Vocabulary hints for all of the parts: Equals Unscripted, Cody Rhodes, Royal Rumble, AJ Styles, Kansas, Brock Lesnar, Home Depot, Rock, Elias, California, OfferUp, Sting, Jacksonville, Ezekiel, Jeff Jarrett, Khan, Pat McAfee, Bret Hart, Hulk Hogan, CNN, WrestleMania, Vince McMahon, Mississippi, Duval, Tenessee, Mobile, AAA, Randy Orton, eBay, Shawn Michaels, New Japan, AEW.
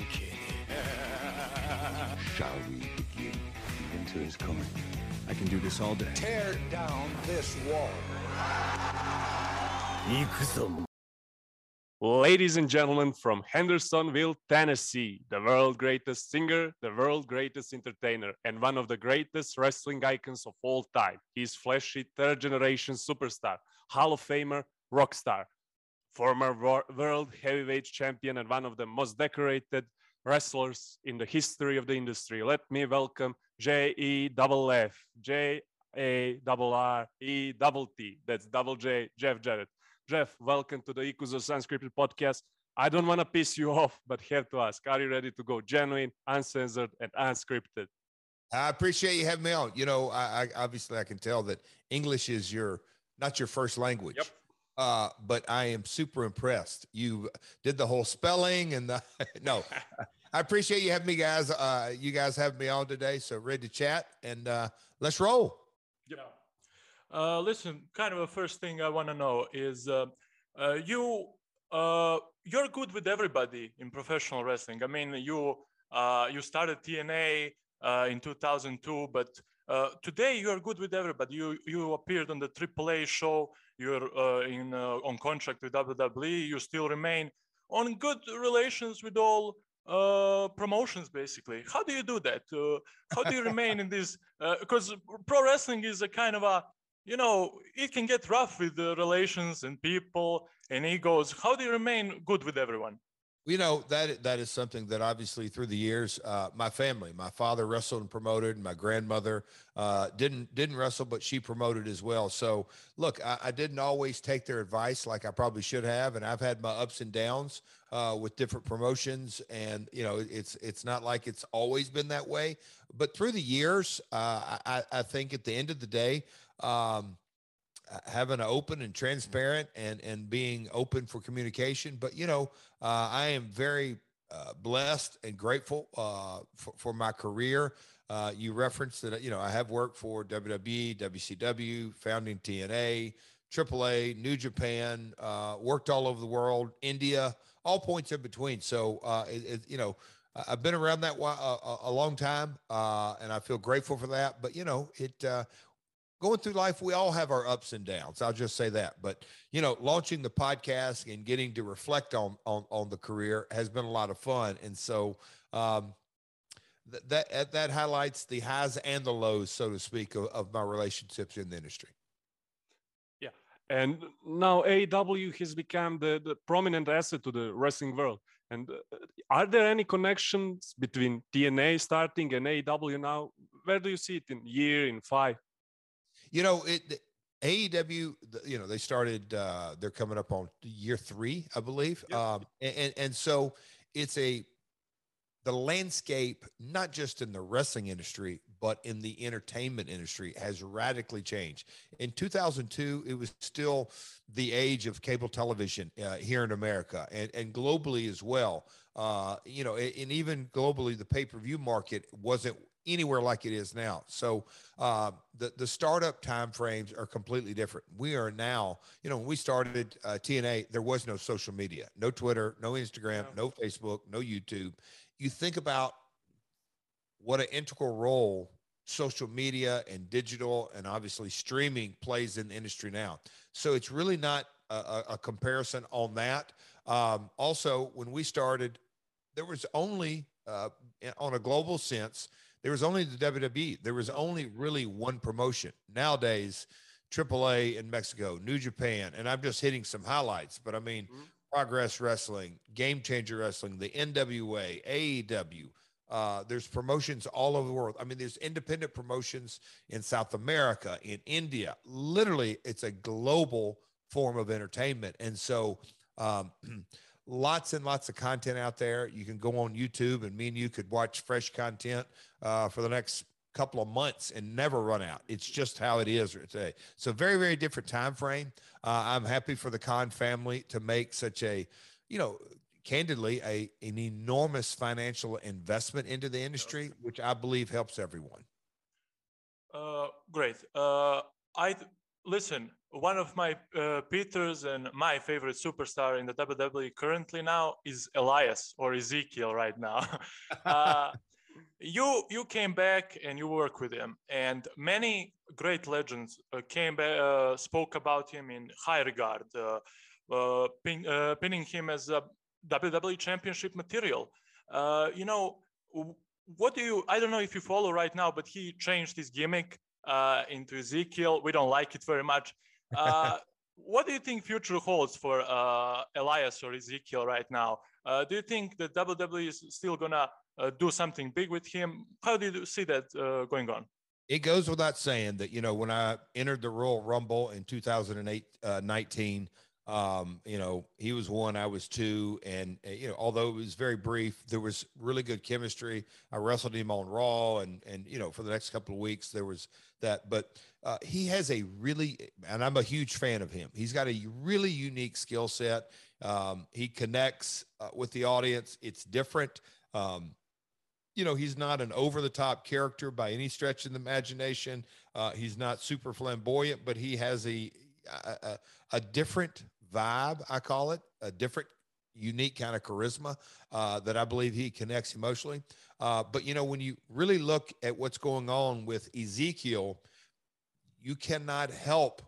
Okay. Shall we begin? The winter is coming. I can do this all day. Tear down this wall. Ladies and gentlemen, from Hendersonville, Tennessee, the world's greatest singer, the world's greatest entertainer, and one of the greatest wrestling icons of all time. He's flashy third-generation superstar, Hall of Famer, rock star, former World Heavyweight Champion, and one of the most decorated wrestlers in the history of the industry. Let me welcome J-E-Double-F, J-A-Double-R-E-Double-T. That's Double J, Jeff Jarrett. Jeff, welcome to the Equals Unscripted podcast. I don't want to piss you off, but have to ask, are you ready to go genuine, uncensored, and unscripted? I appreciate you having me on. You know, I obviously I can tell that English is not your first language, yep. But I am super impressed. You did the whole spelling and the, no, I appreciate you having me guys. You guys have me on today. So ready to chat and let's roll. Yeah. Listen, kind of the first thing I want to know is you're good with everybody in professional wrestling. I mean, you started TNA in 2002, but today you are good with everybody. You appeared on the AAA show. You're on contract with WWE. You still remain on good relations with all promotions, basically. How do you do that? How do you remain in this? Because pro wrestling is a kind of a, you know, it can get rough with the relations and people and egos. How do you remain good with everyone? You know, that is something that obviously through the years, my family, my father wrestled and promoted, and my grandmother didn't wrestle, but she promoted as well. So look, I didn't always take their advice like I probably should have. And I've had my ups and downs with different promotions. And, you know, it's not like it's always been that way. But through the years, I think at the end of the day, having an open and transparent and being open for communication. But, you know, I am very blessed and grateful for my career. You referenced that, you know, I have worked for WWE, WCW, founding TNA, AAA, New Japan, worked all over the world, India, all points in between. So, you know, I've been around that a long time and I feel grateful for that. But, you know, going through life, we all have our ups and downs. I'll just say that. But, you know, launching the podcast and getting to reflect on the career has been a lot of fun. And so that highlights the highs and the lows, so to speak, of my relationships in the industry. Yeah. And now AEW has become the prominent asset to the wrestling world. And are there any connections between TNA starting and AEW now? Where do you see it in year, in 5? You know, AEW, you know, they started, they're coming up on year 3, I believe. Yep. And so it's the landscape, not just in the wrestling industry, but in the entertainment industry has radically changed. In 2002, it was still the age of cable television here in America and globally as well. You know, and even globally, the pay-per-view market wasn't anywhere like it is now. So the startup timeframes are completely different. We are now, you know, when we started TNA, there was no social media, no Twitter, no Instagram, no Facebook, no YouTube. You think about what an integral role social media and digital and obviously streaming plays in the industry now. So it's really not a comparison on that. Also, when we started, there was only, on a global sense, there was only the WWE. There was only really one promotion. Nowadays, AAA in Mexico, New Japan, and I'm just hitting some highlights, but I mean, Progress Wrestling, Game Changer Wrestling, the NWA, AEW. There's promotions all over the world. I mean, there's independent promotions in South America, in India. Literally, it's a global form of entertainment. And so, lots and lots of content out there. You can go on YouTube and me and you could watch fresh content for the next couple of months and never run out. It's just how it is today. So very, very different time frame. I'm happy for the Khan family to make such a, you know, candidly, an enormous financial investment into the industry, which I believe helps everyone. Great. Listen, One of my Peter's and my favorite superstar in the WWE currently now is Elias or Ezekiel right now. You came back and you work with him, and many great legends came back, spoke about him in high regard, pinning him as a WWE championship material. You know, what do you, I don't know if you follow right now, but he changed his gimmick into Ezekiel. We don't like it very much. What do you think future holds for Elias or Ezekiel right now? Do you think that WWE is still going to do something big with him? How do you see that going on? It goes without saying that, you know, when I entered the Royal Rumble in 2019, you know, he was one, I was two. And, you know, although it was very brief, there was really good chemistry. I wrestled him on Raw and, you know, for the next couple of weeks there was that, but, he has a really, and I'm a huge fan of him. He's got a really unique skill set. He connects with the audience. It's different. You know, he's not an over-the-top character by any stretch of the imagination. He's not super flamboyant, but he has a different vibe, I call it, a different, unique kind of charisma that I believe he connects emotionally. But, you know, when you really look at what's going on with Ezekiel, you cannot help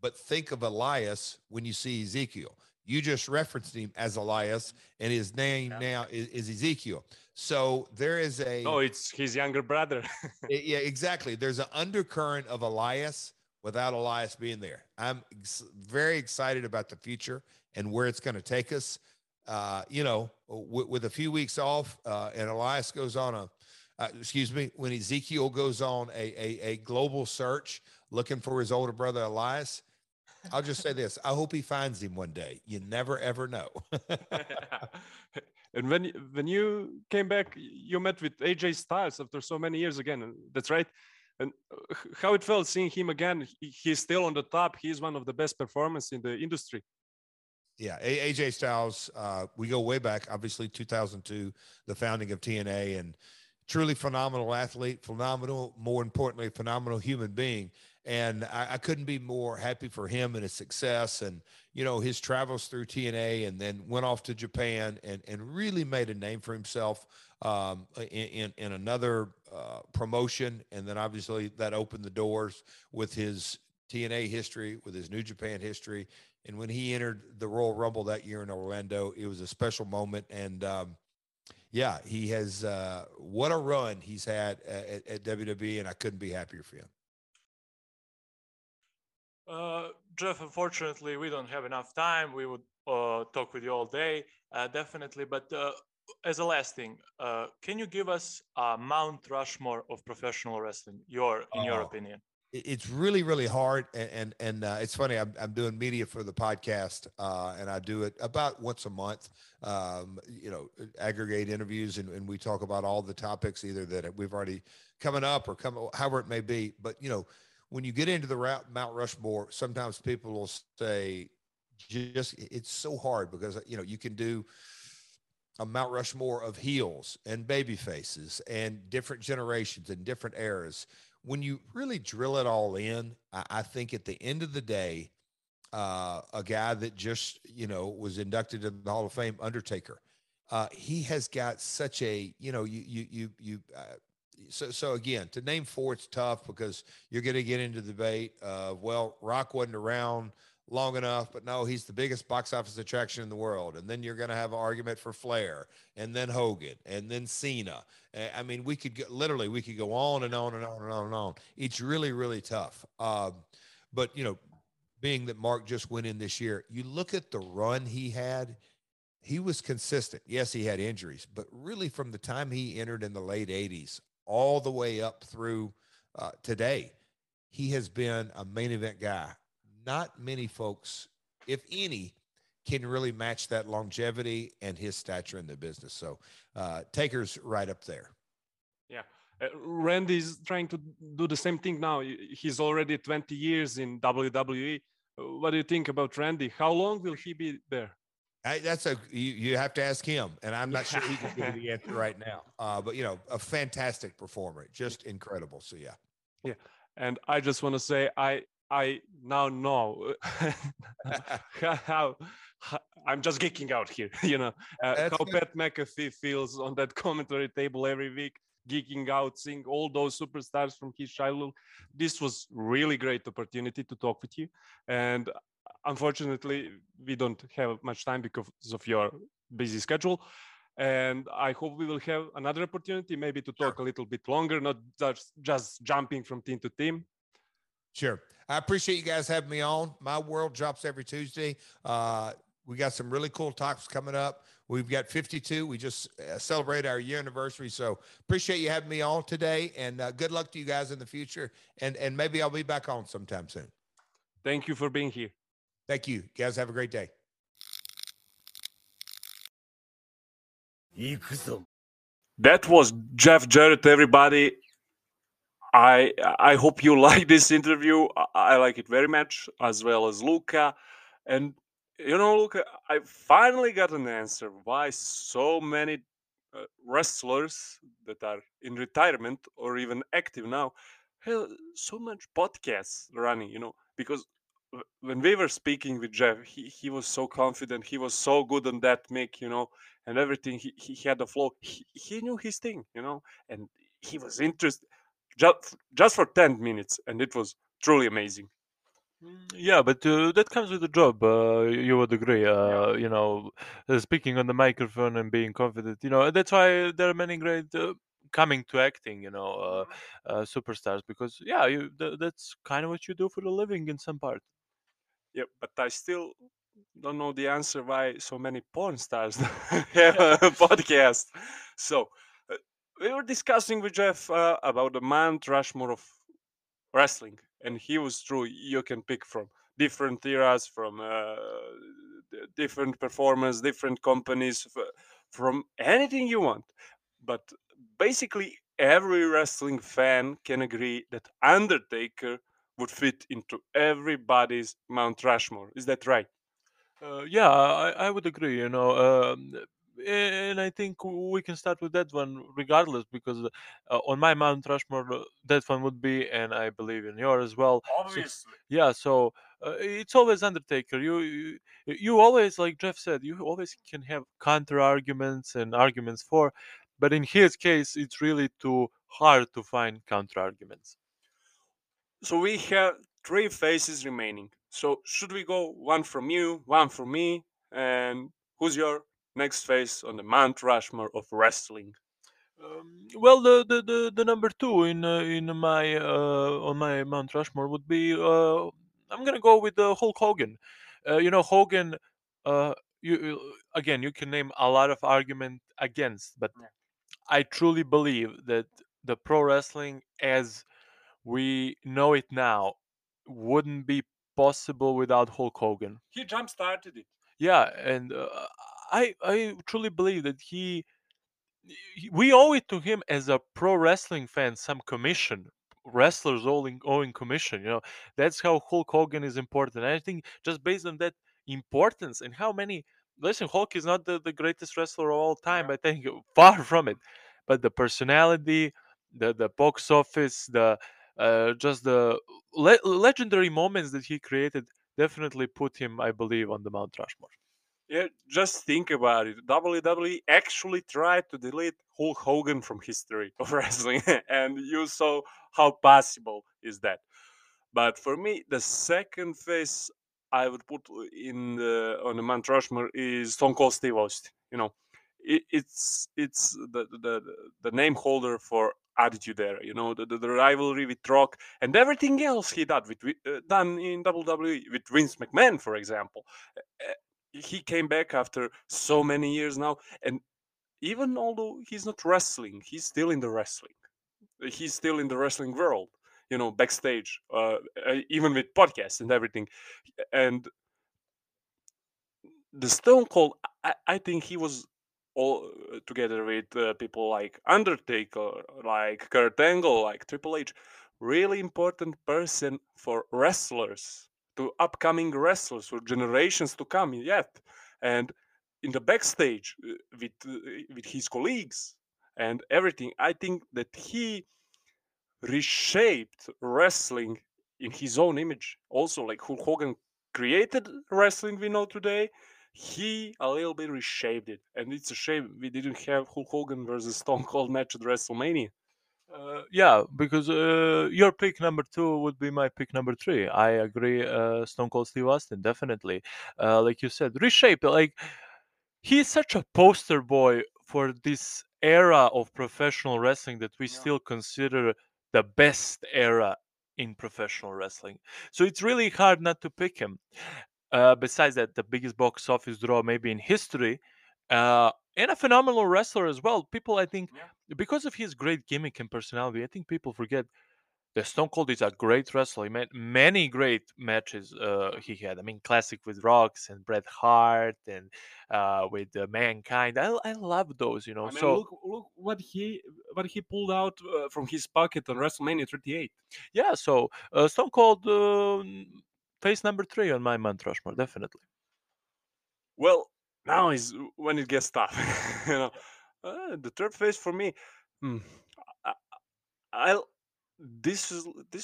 but think of Elias when you see Ezekiel. You just referenced him as Elias, and his name now is Ezekiel. So there is a... Oh, it's his younger brother. Yeah, exactly. There's an undercurrent of Elias without Elias being there. I'm very excited about the future and where it's going to take us. You know, with a few weeks off and Elias goes on a, when Ezekiel goes on a global search looking for his older brother, Elias, I'll just say this. I hope he finds him one day. You never, ever know. And when you came back, you met with AJ Styles after so many years again. That's right. And how it felt seeing him again. He's still on the top. He's one of the best performers in the industry. Yeah, AJ Styles, we go way back, obviously, 2002, the founding of TNA, and truly phenomenal athlete, phenomenal, more importantly, phenomenal human being. And I couldn't be more happy for him and his success and, you know, his travels through TNA and then went off to Japan and really made a name for himself in another promotion. And then obviously that opened the doors with his TNA history, with his New Japan history. And when he entered the Royal Rumble that year in Orlando, it was a special moment. And, yeah, he has what a run he's had at WWE, and I couldn't be happier for him. Jeff, unfortunately, we don't have enough time. We would talk with you all day, definitely. But as a last thing, can you give us a Mount Rushmore of professional wrestling, in your opinion? It's really, really hard. And it's funny, I'm doing media for the podcast and I do it about once a month, you know, aggregate interviews and we talk about all the topics either that we've already coming up or however it may be. But, you know, when you get into the Mount Rushmore, sometimes people will say, just it's so hard because, you know, you can do a Mount Rushmore of heels and baby faces and different generations and different eras. When you really drill it all in, I think at the end of the day, a guy that just, you know, was inducted in the Hall of Fame, Undertaker, he has got such a, you know, so again, to name four, it's tough because you're going to get into the debate of, well, Rock wasn't around long enough, but no, he's the biggest box office attraction in the world. And then you're going to have an argument for Flair and then Hogan and then Cena. I mean, we could we could go on and on and on and on and on. It's really, really tough. But, you know, being that Mark just went in this year, you look at the run he had, he was consistent. Yes, he had injuries, but really from the time he entered in the late 80s all the way up through today, he has been a main event guy. Not many folks, if any, can really match that longevity and his stature in the business. So Taker's right up there. Yeah. Randy's trying to do the same thing now. He's already 20 years in WWE. What do you think about Randy? How long will he be there? You have to ask him, and I'm not sure he can give you the answer right now. But, you know, a fantastic performer, just incredible. So, yeah. Yeah. And I just want to say, I I now know how I'm just geeking out here, you know, how Pat McAfee feels on that commentary table every week, geeking out, seeing all those superstars from his childhood. This was really great opportunity to talk with you. And unfortunately, we don't have much time because of your busy schedule. And I hope we will have another opportunity maybe to talk a little bit longer, not just jumping from team to team. Sure. I appreciate you guys having me on. My World drops every Tuesday. We got some really cool talks coming up. We've got 52. We just celebrate our year anniversary. So appreciate you having me on today, and good luck to you guys in the future. And maybe I'll be back on sometime soon. Thank you for being here. Thank you. You guys have a great day. That was Jeff Jarrett, everybody. I hope you like this interview. I like it very much, as well as Luca. And, you know, Luca, I finally got an answer why so many wrestlers that are in retirement or even active now have so much podcasts running, you know, because when we were speaking with Jeff, he was so confident. He was so good on that mic, you know, and everything. He had a flow. He knew his thing, you know, and he was interested just for 10 minutes. And it was truly amazing. Yeah, but that comes with the job. You would agree, you know, speaking on the microphone and being confident, you know, that's why there are many great coming to acting, you know, superstars, because, yeah, that's kind of what you do for a living in some part. Yeah, but I still don't know the answer why so many porn stars have a podcast. So we were discussing with Jeff about the Mount Rushmore of wrestling, and he was true. You can pick from different eras, from different performers, different companies, from anything you want. But basically, every wrestling fan can agree that Undertaker would fit into everybody's Mount Rushmore. Is that right? Yeah, I would agree, you know, and I think we can start with that one regardless, because on my Mount Rushmore, that one would be, and I believe in yours as well. Obviously. So, yeah, so it's always Undertaker. You always, like Jeff said, you always can have counter-arguments and arguments for, but in his case, it's really too hard to find counter-arguments. So we have three phases remaining. So should we go one from you, one from me, and who's your next phase on the Mount Rushmore of wrestling? Well, the number two in my on my Mount Rushmore would be I'm gonna go with Hulk Hogan. You know, Hogan. You can name a lot of argument against, but I truly believe that the pro wrestling as we know it now wouldn't be possible without Hulk Hogan. He jump-started it. Yeah, and I truly believe that we owe it to him as a pro wrestling fan, some commission. Wrestlers owing commission, you know. That's how Hulk Hogan is important. And I think just based on that importance and how many... Listen, Hulk is not the greatest wrestler of all time. I think far from it. But the personality, the box office, the... just the legendary moments that he created definitely put him, I believe, on the Mount Rushmore. Yeah, just think about it. WWE actually tried to delete Hulk Hogan from history of wrestling, and you saw how possible is that. But for me, the second phase I would put on the Mount Rushmore is Stone Cold Steve Austin. You know, it's the name holder for Attitude Era, you know, the rivalry with Rock and everything else he did done in WWE with Vince McMahon, for example. He came back after so many years now, and even although he's not wrestling, he's still in the wrestling. He's still in the wrestling world, you know, backstage, even with podcasts and everything. And the Stone Cold, I think he was all together with people like Undertaker, like Kurt Angle, like Triple H, really important person for wrestlers, to upcoming wrestlers, for generations to come yet. And in the backstage with his colleagues and everything, I think that he reshaped wrestling in his own image. Also, like Hulk Hogan created wrestling we know today, he a little bit reshaped it. And it's a shame we didn't have Hulk Hogan versus Stone Cold match at WrestleMania. Because your pick number two would be my pick number three. I agree, Stone Cold Steve Austin, definitely. Like you said, reshape it. Like, he's such a poster boy for this era of professional wrestling that we still consider the best era in professional wrestling. So it's really hard not to pick him. Besides that, the biggest box office draw maybe in history. And a phenomenal wrestler as well. People, I think, because of his great gimmick and personality, I think people forget that Stone Cold is a great wrestler. He made many great matches he had. I mean, classic with Rocks and Bret Hart and with Mankind. I love those, you know. I mean, so look what he pulled out from his pocket on WrestleMania 38. Yeah, so Stone Cold face number three on my Mount Rushmore, definitely. Well, now is when it gets tough. You know, the third phase for me, this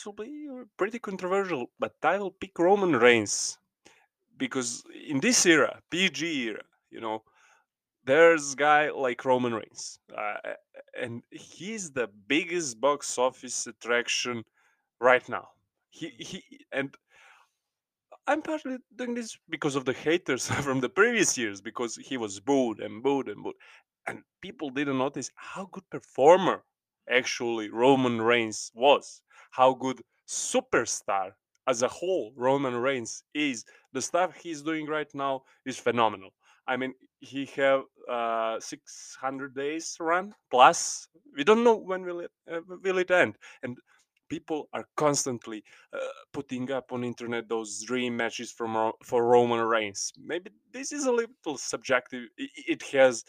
will be pretty controversial, but I will pick Roman Reigns, because in this era, PG era, you know, there's a guy like Roman Reigns, and he's the biggest box office attraction right now. He I'm partly doing this because of the haters from the previous years, because he was booed. And people didn't notice how good performer actually Roman Reigns was, how good superstar as a whole Roman Reigns is. The stuff he's doing right now is phenomenal. I mean, he have 600 days run, plus we don't know when will it end. And people are constantly putting up on internet those dream matches for Roman Reigns. Maybe this is a little subjective. It has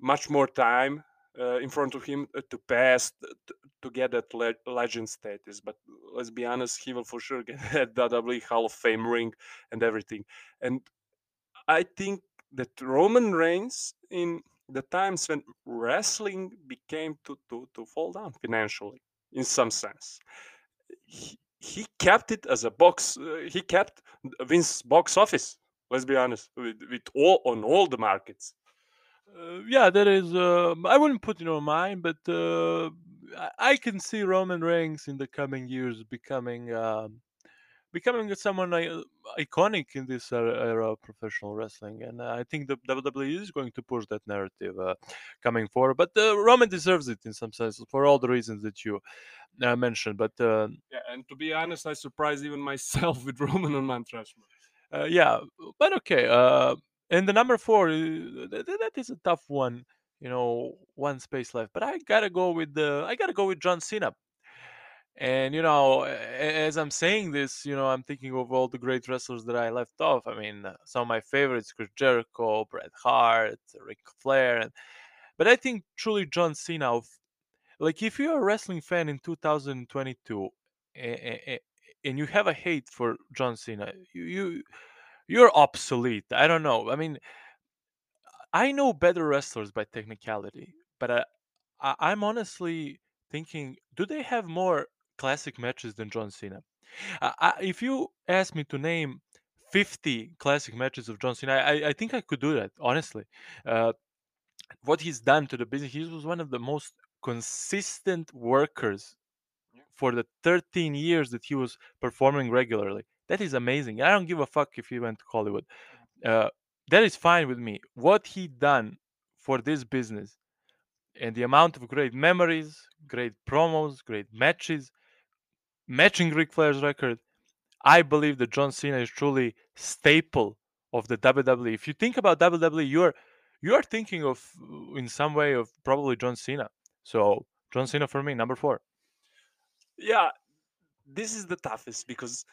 much more time in front of him to pass to get that legend status. But let's be honest, he will for sure get that WWE Hall of Fame ring and everything. And I think that Roman Reigns, in the times when wrestling became to fall down financially, in some sense, he kept it as a box. He kept Vince's box office. Let's be honest, with all the markets. That is. I wouldn't put it on mine, but I can see Roman Reigns in the coming years becoming someone iconic in this era of professional wrestling. And I think the WWE is going to push that narrative coming forward. But Roman deserves it in some sense for all the reasons that you mentioned. But and to be honest, I surprised even myself with Roman on Mount Rushmore. But okay. And the number four, that is a tough one. You know, one space left. But I gotta go with John Cena. And, you know, as I'm saying this, you know, I'm thinking of all the great wrestlers that I left off. I mean, some of my favorites, Chris Jericho, Bret Hart, Ric Flair. But I think truly John Cena, like if you're a wrestling fan in 2022 and you have a hate for John Cena, you're obsolete. I don't know. I mean, I know better wrestlers by technicality, but I'm honestly thinking, do they have more classic matches than John Cena? If you ask me to name 50 classic matches of John Cena, I think I could do that, honestly. What he's done to the business, he was one of the most consistent workers for the 13 years that he was performing regularly. That is amazing. I don't give a fuck if he went to Hollywood. That is fine with me. What he done for this business and the amount of great memories, great promos, great matches, matching Ric Flair's record, I believe that John Cena is truly staple of the WWE. If you think about WWE, you are thinking of, in some way, of probably John Cena. So, John Cena for me, number four. Yeah, this is the toughest, because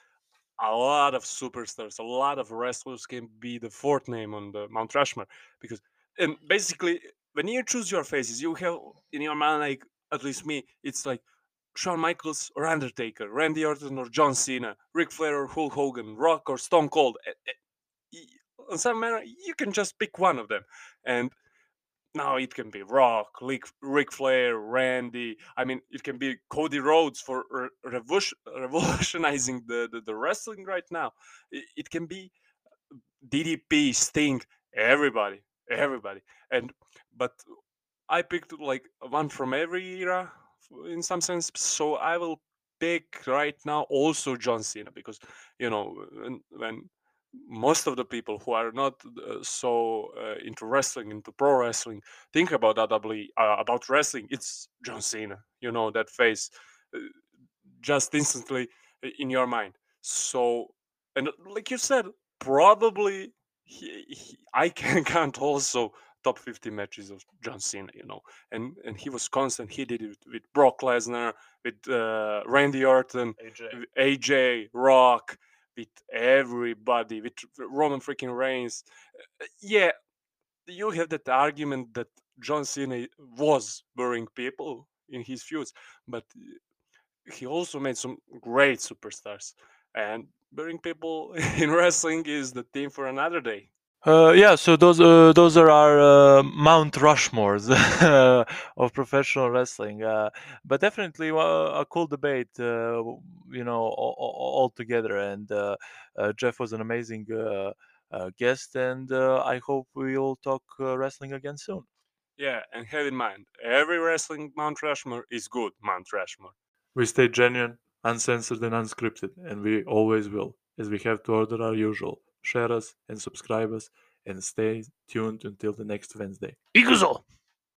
a lot of superstars, a lot of wrestlers can be the fourth name on the Mount Rushmore. And basically, when you choose your faces, you have in your mind, like, at least me, it's like Shawn Michaels or Undertaker, Randy Orton or John Cena, Ric Flair or Hulk Hogan, Rock or Stone Cold. In some manner, you can just pick one of them. And No, it can be Rock, Ric Flair, Randy. I mean, it can be Cody Rhodes for revolutionizing the wrestling right now. It can be DDP, Sting, everybody. But I picked like one from every era in some sense. So I will pick right now also John Cena because, you know, when most of the people who are not into wrestling, into pro wrestling, think about WWE, about wrestling, it's John Cena, you know, that face just instantly in your mind. So, and like you said, probably I can count also top 50 matches of John Cena, you know, and he was constant. He did it with Brock Lesnar, with Randy Orton, AJ, Rock, with everybody, with Roman freaking Reigns. Yeah, you have that argument that John Cena was burying people in his feuds, but he also made some great superstars. And burying people in wrestling is the theme for another day. So those are our Mount Rushmores of professional wrestling. But definitely a cool debate, all together. And Jeff was an amazing guest, and I hope we'll talk wrestling again soon. Yeah, and have in mind, every wrestling Mount Rushmore is good Mount Rushmore. We stay genuine, uncensored and unscripted, and we always will, as we have to order our usual. Share us and subscribe us and stay tuned until the next Wednesday. Equals!